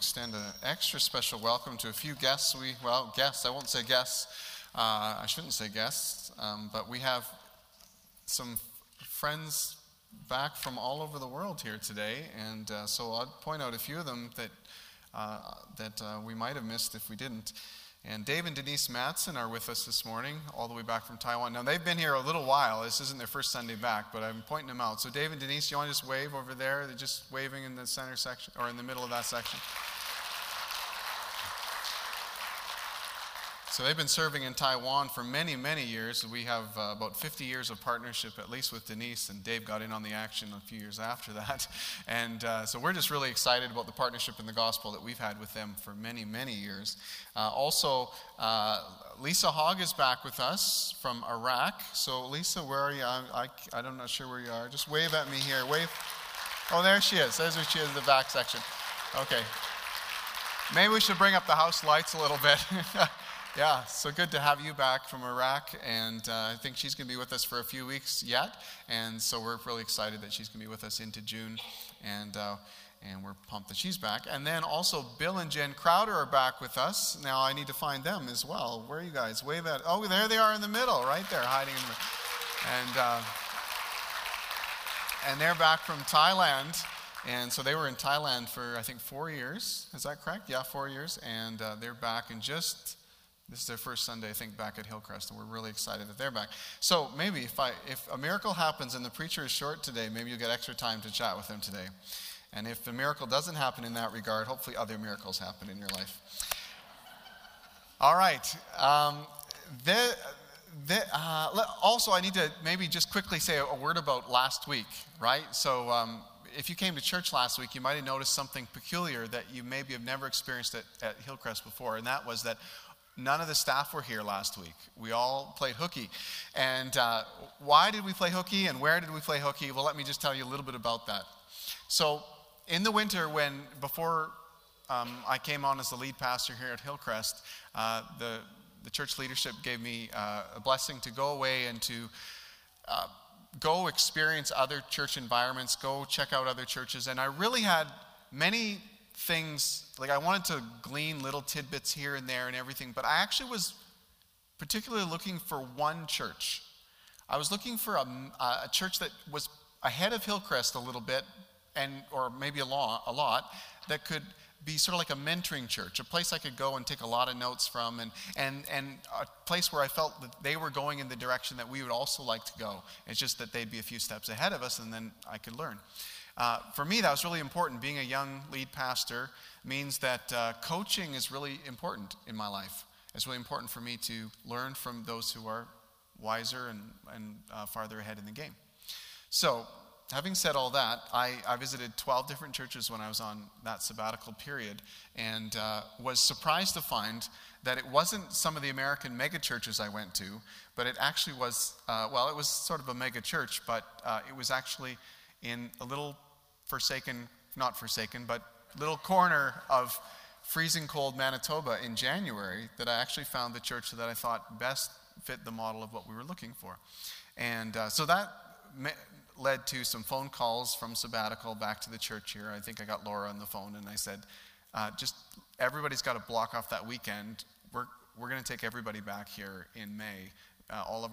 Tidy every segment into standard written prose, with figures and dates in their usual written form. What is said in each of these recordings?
extend an extra special welcome to a few guests. But we have some friends back from all over the world here today, and so I'll point out a few of them that we might have missed if we didn't. And Dave and Denise Mattson are with us this morning, all the way back from Taiwan. Now, they've been here a little while. This isn't their first Sunday back, but I'm pointing them out. So, Dave and Denise, you want to just wave over there? They're just waving in the center section, or in the middle of that section. So they've been serving in Taiwan for many, many years. We have about 50 years of partnership, at least with Denise, and Dave got in on the action a few years after that. And so we're just really excited about the partnership in the gospel that we've had with them for many, many years. Also, Lisa Hogg is back with us from Iraq. So Lisa, where are you? I'm not sure where you are. Just wave at me here. Wave. Oh, there she is. There's where she is in the back section. Okay. Maybe we should bring up the house lights a little bit. Yeah, so good to have you back from Iraq, and I think she's going to be with us for a few weeks yet, and so we're really excited that she's going to be with us into June, and we're pumped that she's back. And then also Bill and Jen Crowder are back with us. Now I need to find them as well. Where are you guys? Wave at, oh, there they are in the middle, right there, hiding in the, and they're back from Thailand. And so they were in Thailand for, I think, 4 years, is that correct? Yeah, 4 years, and they're back in just... This is their first Sunday, I think, back at Hillcrest, and we're really excited that they're back. So maybe if a miracle happens and the preacher is short today, maybe you'll get extra time to chat with him today. And if the miracle doesn't happen in that regard, hopefully other miracles happen in your life. All right. Also, I need to maybe just quickly say a word about last week, right? So if you came to church last week, you might have noticed something peculiar that you maybe have never experienced at Hillcrest before, and that was that none of the staff were here last week. We all played hooky. And why did we play hooky and where did we play hooky? Well, let me just tell you a little bit about that. So in the winter before I came on as the lead pastor here at Hillcrest, the church leadership gave me a blessing to go away and to go experience other church environments, go check out other churches. And I really had many things, like I wanted to glean little tidbits here and there and everything, but I actually was particularly looking for one church. I was looking for a church that was ahead of Hillcrest a little bit, and or maybe a lot, that could be sort of like a mentoring church, a place I could go and take a lot of notes from, and a place where I felt that they were going in the direction that we would also like to go. It's just that they'd be a few steps ahead of us, and then I could learn. For me, that was really important. Being a young lead pastor means that coaching is really important in my life. It's really important for me to learn from those who are wiser and farther ahead in the game. So, having said all that, I visited 12 different churches when I was on that sabbatical period, and was surprised to find that it wasn't some of the American mega churches I went to, but it actually was, it was sort of a mega church, but it was actually in a little little corner of freezing cold Manitoba in January, that I actually found the church that I thought best fit the model of what we were looking for. And so that led to some phone calls from sabbatical back to the church here. I think I got Laura on the phone, and I said, just everybody's got to block off that weekend. We're going to take everybody back here in May. All of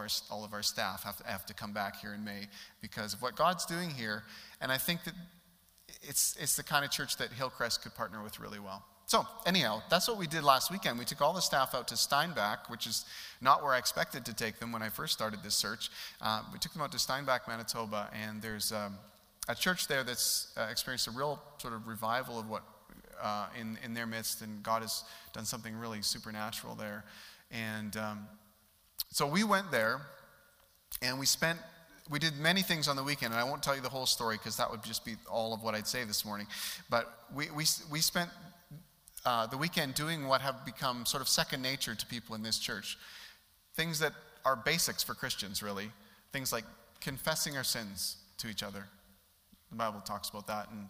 our staff have to come back here in May because of what God's doing here, and I think that it's the kind of church that Hillcrest could partner with really well. So anyhow, that's what we did last weekend. We took all the staff out to Steinbach, which is not where I expected to take them when I first started this search. We took them out to Steinbach, Manitoba, and there's a church there that's experienced a real sort of revival of what in their midst, and God has done something really supernatural there, and. So we went there, and we did many things on the weekend, and I won't tell you the whole story because that would just be all of what I'd say this morning. But we spent the weekend doing what have become sort of second nature to people in this church, things that are basics for Christians, really, things like confessing our sins to each other. The Bible talks about that, and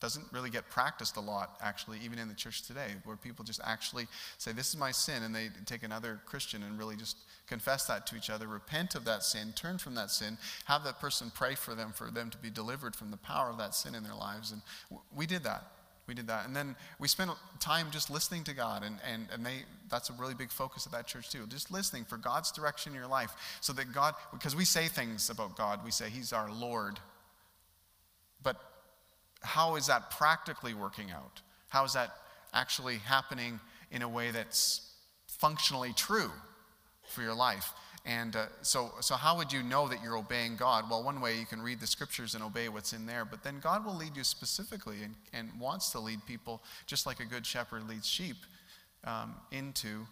doesn't really get practiced a lot, actually, even in the church today, where people just actually say, this is my sin, and they take another Christian and really just confess that to each other, repent of that sin, turn from that sin, have that person pray for them to be delivered from the power of that sin in their lives. And we did that. We did that. And then we spent time just listening to God, and that's a really big focus of that church too. Just listening for God's direction in your life, so that God, because we say things about God, we say he's our Lord. But how is that practically working out? How is that actually happening in a way that's functionally true for your life? And so how would you know that you're obeying God? Well, one way you can read the scriptures and obey what's in there, but then God will lead you specifically and wants to lead people, just like a good shepherd leads sheep, into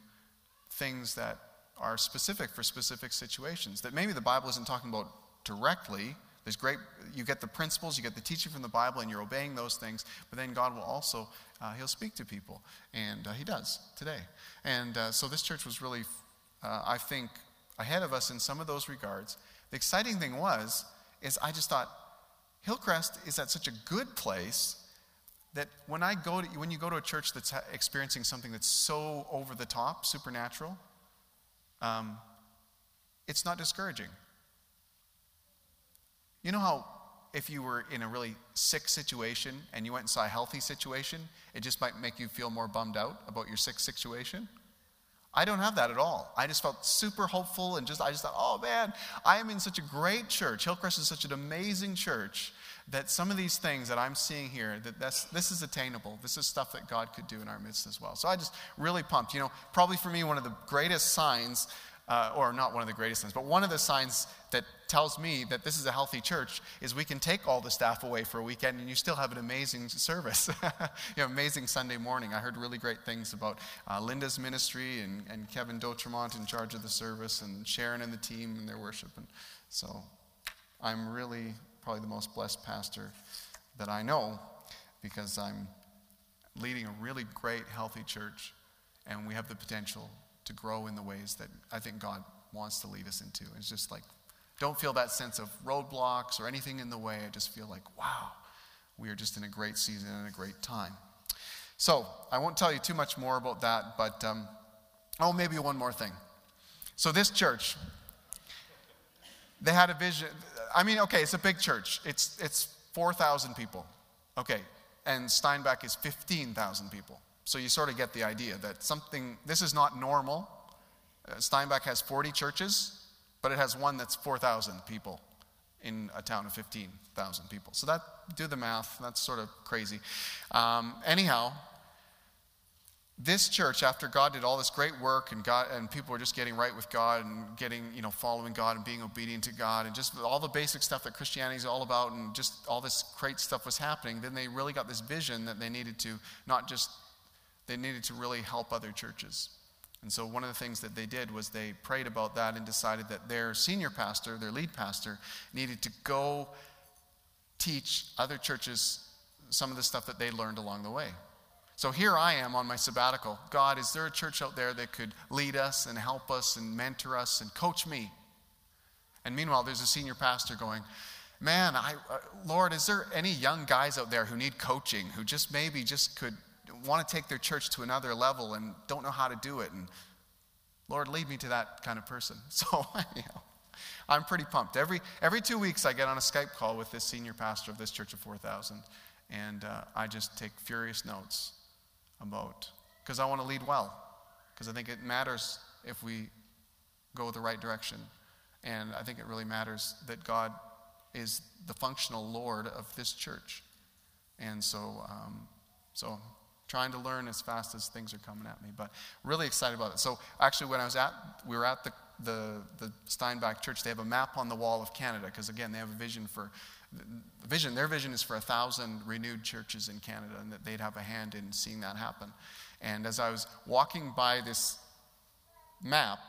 things that are specific for specific situations that maybe the Bible isn't talking about directly. There's great, you get the principles, you get the teaching from the Bible, and you're obeying those things, but then God will also, he'll speak to people, and he does today. And so this church was really, I think, ahead of us in some of those regards. The exciting thing is I just thought, Hillcrest is at such a good place that when you go to a church that's experiencing something that's so over the top, supernatural, it's not discouraging. You know how if you were in a really sick situation and you went and saw a healthy situation, it just might make you feel more bummed out about your sick situation? I don't have that at all. I just felt super hopeful and I just thought, oh man, I am in such a great church. Hillcrest is such an amazing church that some of these things that I'm seeing here, this is attainable. This is stuff that God could do in our midst as well. So I just really pumped. You know, probably for me, one of the greatest signs, or not one of the greatest signs, but one of the signs that tells me that this is a healthy church is we can take all the staff away for a weekend and you still have an amazing service. You know, amazing Sunday morning. I heard really great things about Linda's ministry and Kevin Dautremont in charge of the service, and Sharon and the team and their worship. And so I'm really probably the most blessed pastor that I know, because I'm leading a really great, healthy church, and we have the potential to grow in the ways that I think God wants to lead us into. It's just like, don't feel that sense of roadblocks or anything in the way. I just feel like, wow, we are just in a great season and a great time. So I won't tell you too much more about that, but maybe one more thing. So this church, they had a vision. I mean, okay, it's a big church. It's 4,000 people. Okay, and Steinbach is 15,000 people. So you sort of get the idea that this is not normal. Steinbach has 40 churches, but it has one that's 4,000 people in a town of 15,000 people. So do the math, that's sort of crazy. Anyhow, this church, after God did all this great work and people were just getting right with God and following God and being obedient to God and just all the basic stuff that Christianity is all about, and just all this great stuff was happening, then they really got this vision that they needed to really help other churches. And so one of the things that they did was they prayed about that and decided that their senior pastor, their lead pastor, needed to go teach other churches some of the stuff that they learned along the way. So here I am on my sabbatical. God, is there a church out there that could lead us and help us and mentor us and coach me? And meanwhile, there's a senior pastor going, man, Lord, is there any young guys out there who need coaching, who just maybe just could want to take their church to another level and don't know how to do it? And Lord, lead me to that kind of person. So I'm pretty pumped. Every 2 weeks I get on a Skype call with this senior pastor of this church of 4,000, and I just take furious notes because I want to lead well, because I think it matters if we go the right direction. And I think it really matters that God is the functional Lord of this church. And so trying to learn as fast as things are coming at me, but really excited about it. So actually when we were at the Steinbach church, they have a map on the wall of Canada, because again, they have a vision their vision is for 1,000 renewed churches in Canada, and that they'd have a hand in seeing that happen. And as I was walking by this map,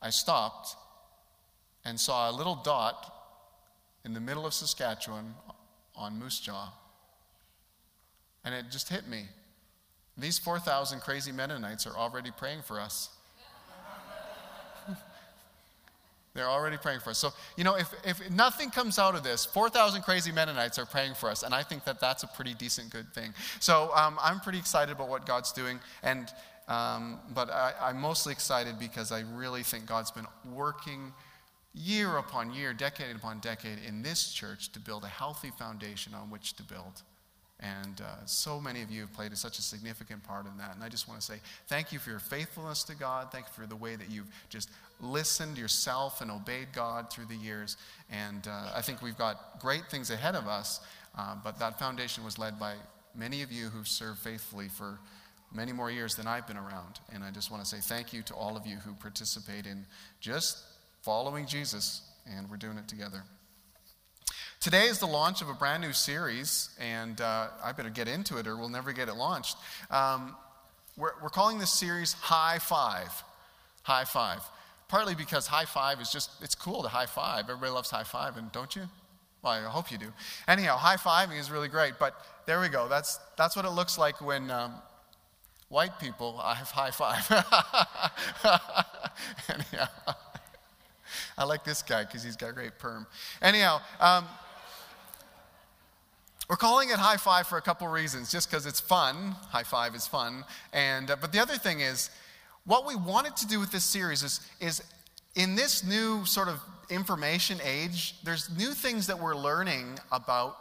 I stopped and saw a little dot in the middle of Saskatchewan on Moose Jaw. And it just hit me. These 4,000 crazy Mennonites are already praying for us. They're already praying for us. So, if nothing comes out of this, 4,000 crazy Mennonites are praying for us. And I think that that's a pretty decent good thing. So I'm pretty excited about what God's doing. And but I'm mostly excited because I really think God's been working year upon year, decade upon decade in this church to build a healthy foundation on which to build. And so many of you have played such a significant part in that. And I just want to say thank you for your faithfulness to God. Thank you for the way that you've just listened yourself and obeyed God through the years. And I think we've got great things ahead of us. But that foundation was led by many of you who've served faithfully for many more years than I've been around. And I just want to say thank you to all of you who participate in just following Jesus. And we're doing it together. Today is the launch of a brand new series, and I better get into it or we'll never get it launched. We're calling this series High Five. High Five. Partly because high five is just, it's cool to high five. Everybody loves high five, and don't you? Well, I hope you do. Anyhow, high fiving is really great, but there we go. That's what it looks like when white people high five. Anyhow, I like this guy because he's got a great perm. Anyhow, we're calling it High Five for a couple reasons, just because it's fun. High Five is fun. And but the other thing is, what we wanted to do with this series is in this new sort of information age, there's new things that we're learning about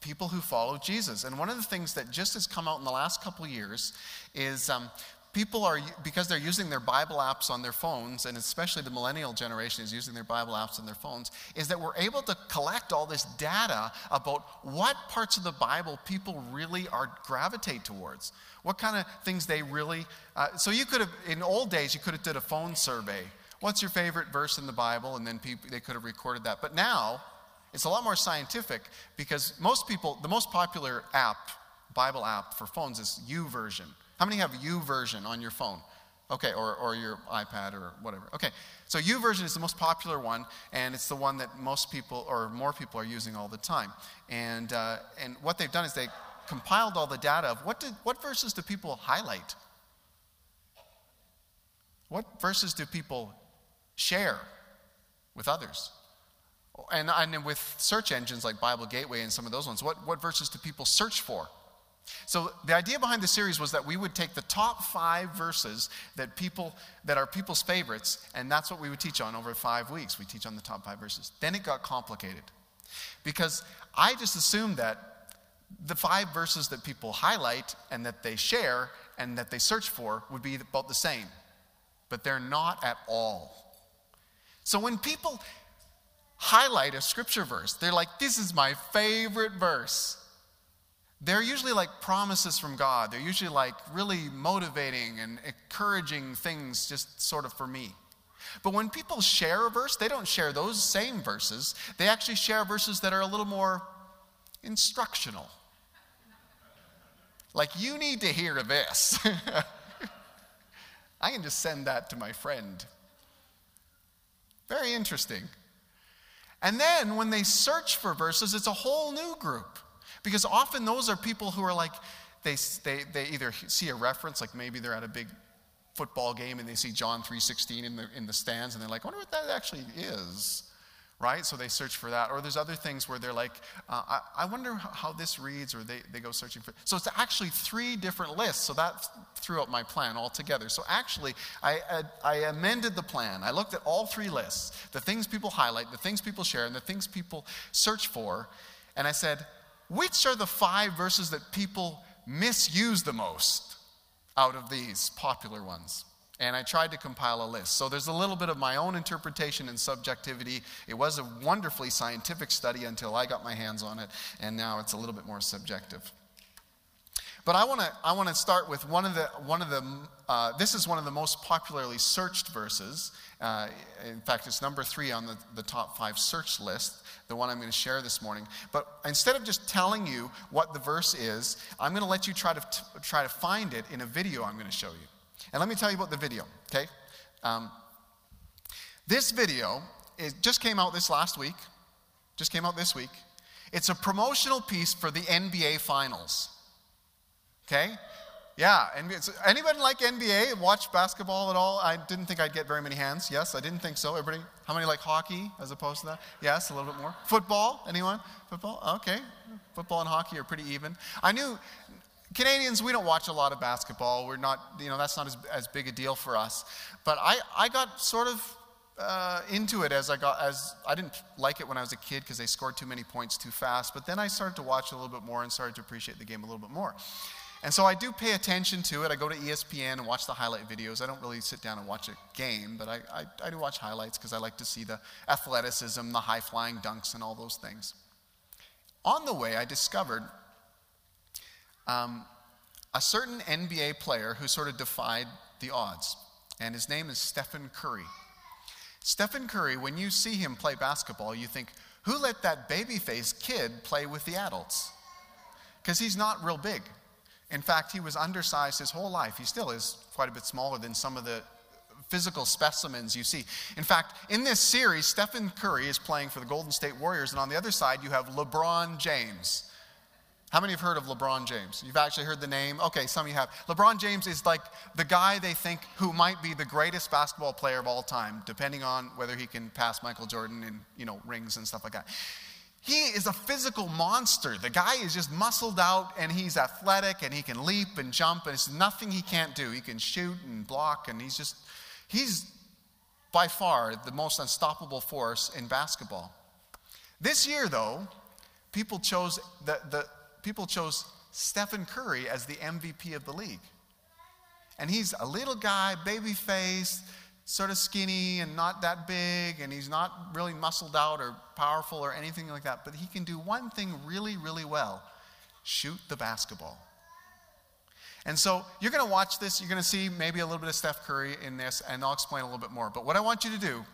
people who follow Jesus. And one of the things that just has come out in the last couple years is people are, because they're using their Bible apps on their phones, and especially the millennial generation is using their Bible apps on their phones, is that we're able to collect all this data about what parts of the Bible people really gravitate towards. What kind of things they really, so you could have, in old days, you could have did a phone survey. What's your favorite verse in the Bible? And then they could have recorded that. But now, it's a lot more scientific because most people, the most popular app, Bible app for phones is YouVersion. How many have YouVersion on your phone? Okay, or your iPad or whatever. Okay, so YouVersion is the most popular one, and it's the one that most people or more people are using all the time. And what they've done is they compiled all the data of what verses do people highlight? What verses do people share with others? And with search engines like Bible Gateway and some of those ones, what verses do people search for? So the idea behind the series was that we would take the top 5 verses that are people's favorites, and that's what we would teach on over 5 weeks. We teach on the top 5 verses. Then it got complicated because I just assumed that the 5 verses that people highlight and that they share and that they search for would be about the same, but they're not at all. So when people highlight a scripture verse, they're like, this is my favorite verse. They're usually like promises from God. They're usually like really motivating and encouraging things just sort of for me. But when people share a verse, they don't share those same verses. They actually share verses that are a little more instructional. Like, you need to hear this. I can just send that to my friend. Very interesting. And then when they search for verses, it's a whole new group. Because often those are people who are like, they either see a reference, like maybe they're at a big football game and they see John 3:16 in the stands, and they're like, I wonder what that actually is, right? So they search for that. Or there's other things where they're like, I wonder how this reads, or they go searching for. So it's actually 3 different lists. So that threw up my plan altogether. So actually, I amended the plan. I looked at all 3 lists, the things people highlight, the things people share, and the things people search for. And I said, which are the 5 verses that people misuse the most out of these popular ones? And I tried to compile a list. So there's a little bit of my own interpretation and subjectivity. It was a wonderfully scientific study until I got my hands on it, and now it's a little bit more subjective. But I want to start with this is one of the most popularly searched verses. In fact, it's number 3 on the top 5 search list, the one I'm going to share this morning. But instead of just telling you what the verse is, I'm going to let you try to find it in a video I'm going to show you. And let me tell you about the video, okay? This video, it just came out this week. It's a promotional piece for the NBA Finals, okay? Yeah, anybody like NBA, watch basketball at all? I didn't think I'd get very many hands. Yes, I didn't think so. Everybody, how many like hockey as opposed to that? Yes, a little bit more. Football, anyone? Football, okay. Football and hockey are pretty even. I knew Canadians, we don't watch a lot of basketball. We're not, that's not as big a deal for us. But I got sort of into it as I didn't like it when I was a kid because they scored too many points too fast, but then I started to watch a little bit more and started to appreciate the game a little bit more. And so I do pay attention to it. I go to ESPN and watch the highlight videos. I don't really sit down and watch a game, but I do watch highlights because I like to see the athleticism, the high-flying dunks, and all those things. On the way, I discovered a certain NBA player who sort of defied the odds, and his name is Stephen Curry. Stephen Curry, when you see him play basketball, you think, who let that baby-faced kid play with the adults? Because he's not real big. In fact, he was undersized his whole life. He still is quite a bit smaller than some of the physical specimens you see. In fact, in this series, Stephen Curry is playing for the Golden State Warriors, and on the other side, you have LeBron James. How many have heard of LeBron James? You've actually heard the name? Okay, some of you have. LeBron James is like the guy they think who might be the greatest basketball player of all time, depending on whether he can pass Michael Jordan in, rings and stuff like that. He is a physical monster. The guy is just muscled out, and he's athletic, and he can leap and jump, and it's nothing he can't do. He can shoot and block, and he's by far the most unstoppable force in basketball. This year, though, people chose Stephen Curry as the MVP of the league. And he's a little guy, baby-faced, sort of skinny and not that big, and he's not really muscled out or powerful or anything like that, but he can do one thing really, really well: shoot the basketball. And so you're going to watch this, you're going to see maybe a little bit of Steph Curry in this, and I'll explain a little bit more. But what I want you to do,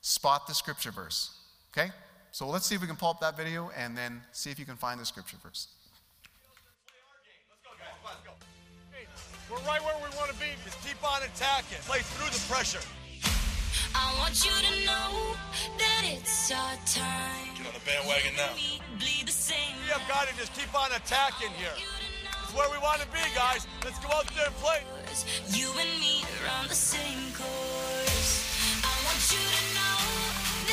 spot the scripture verse, okay? So let's see if we can pull up that video and then see if you can find the scripture verse. We're right where we want to be. Just keep on attacking. Play through the pressure. I want you to know that it's our time. Get on the bandwagon now. We have got to just keep on attacking here. It's where we want to be, guys. Let's go out there and play. You and me are on the same course. I want you to know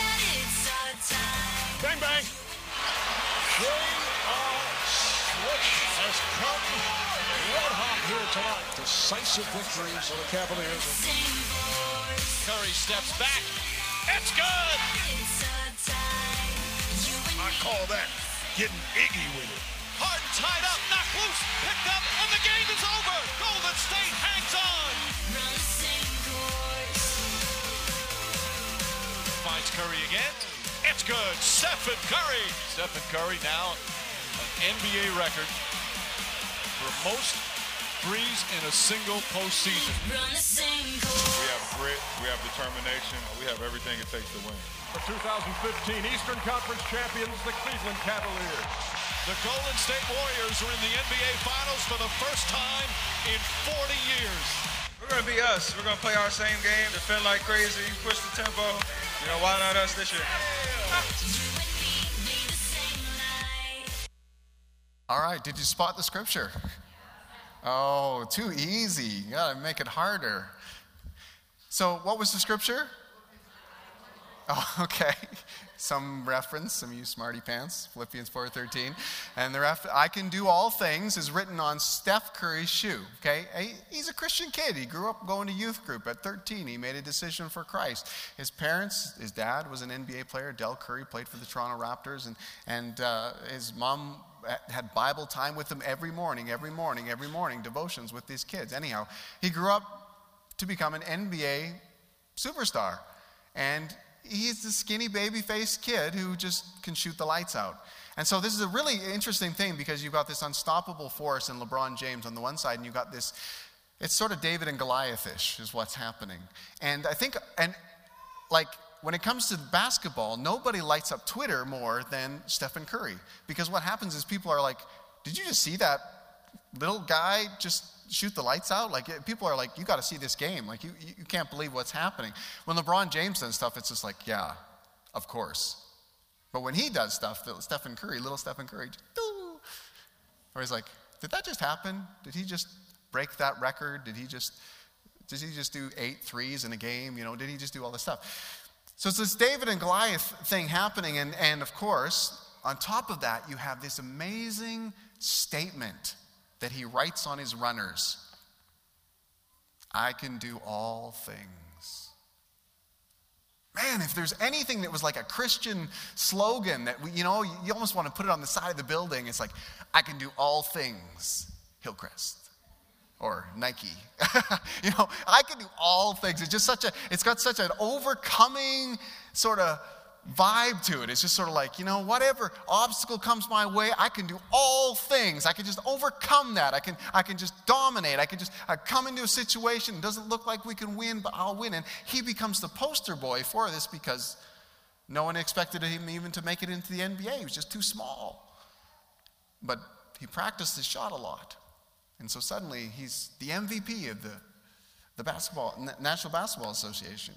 that it's our time. Bang, bang. Has come. Here tonight, decisive victory for the Cavaliers. Curry steps back. It's good. I call that getting Iggy with it. Harden tied up, knocked loose, picked up, and the game is over. Golden State hangs on. Finds Curry again. It's good. Stephen Curry. Stephen Curry now an NBA record for most threes in a single postseason. We have determination, we have everything it takes to win. The 2015 Eastern Conference champions, the Cleveland Cavaliers. The Golden State Warriors are in the NBA Finals for the first time in 40 years. We're going to be us. We're going to play our same game, defend like crazy, push the tempo. Why not us this year? All right, did you spot the scripture? Oh, too easy. You gotta make it harder. So what was the scripture? Oh, okay. Some reference, some of you smarty pants, Philippians 4:13. And the I can do all things is written on Steph Curry's shoe, okay? He's a Christian kid. He grew up going to youth group. At 13, he made a decision for Christ. His parents, his dad was an NBA player. Del Curry played for the Toronto Raptors, and his mom had Bible time with them every morning, devotions with these kids. Anyhow, he grew up to become an NBA superstar. And he's the skinny baby-faced kid who just can shoot the lights out. And so this is a really interesting thing because you've got this unstoppable force in LeBron James on the one side, and you've got this, it's sort of David and Goliath-ish is what's happening. And I think, when it comes to basketball, nobody lights up Twitter more than Stephen Curry, because what happens is people are like, did you just see that little guy just shoot the lights out? Like, people are like, you got to see this game. Like, you can't believe what's happening. When LeBron James does stuff, it's just like, yeah, of course. But when he does stuff, Stephen Curry, little Stephen Curry, or he's like, did that just happen? Did he just break that record? Did he just do 8 threes in a game? Did he just do all this stuff? So it's this David and Goliath thing happening, and of course, on top of that, you have this amazing statement that he writes on his runners. I can do all things. Man, if there's anything that was like a Christian slogan that, you almost want to put it on the side of the building. It's like, I can do all things, Hillcrest. Or Nike. I can do all things. It's just it's got such an overcoming sort of vibe to it. It's just sort of like, whatever obstacle comes my way, I can do all things. I can just overcome that. I can just dominate. I come into a situation, it doesn't look like we can win, but I'll win. And he becomes the poster boy for this because no one expected him even to make it into the NBA. He was just too small. But he practiced his shot a lot. And so suddenly he's the MVP of the National Basketball Association.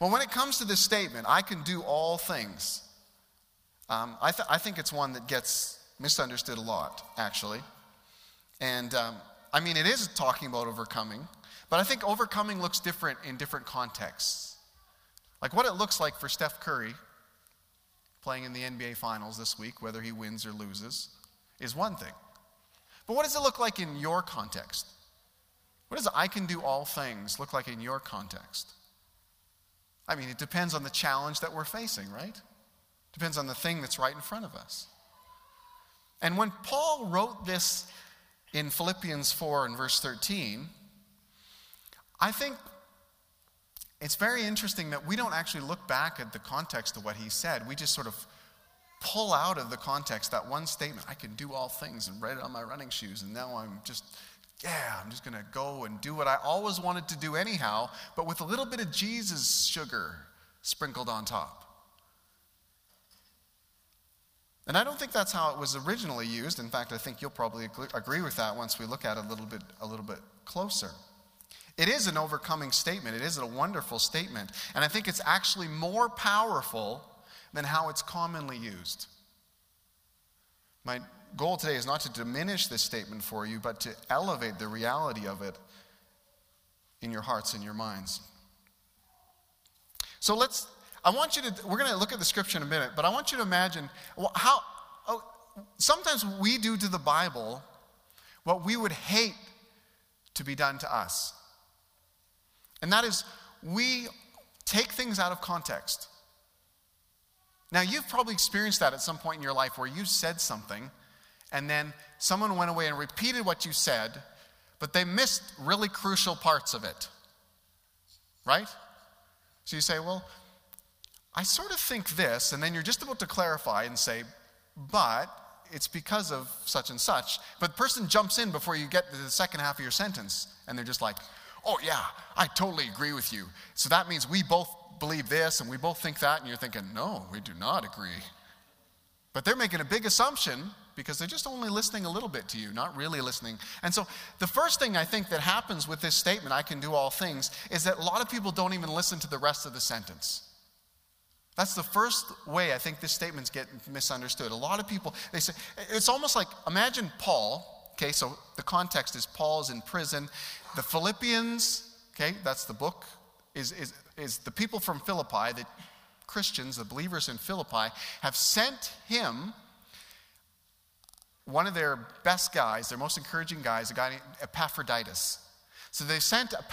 Well, when it comes to this statement, I can do all things, I think it's one that gets misunderstood a lot, actually. And it is talking about overcoming, but I think overcoming looks different in different contexts. Like what it looks like for Steph Curry playing in the NBA Finals this week, whether he wins or loses, is one thing. But what does it look like in your context? What does I can do all things look like in your context? It depends on the challenge that we're facing, right? Depends on the thing that's right in front of us. And when Paul wrote this in Philippians 4 and verse 13, I think it's very interesting that we don't actually look back at the context of what he said. We just sort of pull out of the context that one statement, I can do all things, and write it on my running shoes, and now I'm just going to go and do what I always wanted to do anyhow, but with a little bit of Jesus sugar sprinkled on top. And I don't think that's how it was originally used. In fact, I think you'll probably agree with that once we look at it a little bit closer. It is an overcoming statement. It is a wonderful statement. And I think it's actually more powerful than how it's commonly used. My goal today is not to diminish this statement for you, but to elevate the reality of it in your hearts and your minds. So we're going to look at the scripture in a minute, but I want you to imagine how sometimes we do to the Bible what we would hate to be done to us. And that is, we take things out of context. Now, you've probably experienced that at some point in your life where you said something and then someone went away and repeated what you said, but they missed really crucial parts of it, right? So you say, well, I sort of think this, and then you're just about to clarify and say, but it's because of such and such. But the person jumps in before you get to the second half of your sentence, and they're just like, oh yeah, I totally agree with you. So that means we both believe this and we both think that, and you're thinking, no, we do not agree. But they're making a big assumption because they're just only listening a little bit to you, not really listening. And so the first thing I think that happens with this statement, I can do all things, is that a lot of people don't even listen to the rest of the sentence. That's the first way I think this statement's getting misunderstood. A lot of people, they say, it's almost like, imagine Paul, okay, so the context is Paul's in prison. The Philippians, okay, that's the book, is the people from Philippi, the Christians, the believers in Philippi, have sent him one of their best guys, their most encouraging guys, a guy named Epaphroditus. So they sent Epaphroditus.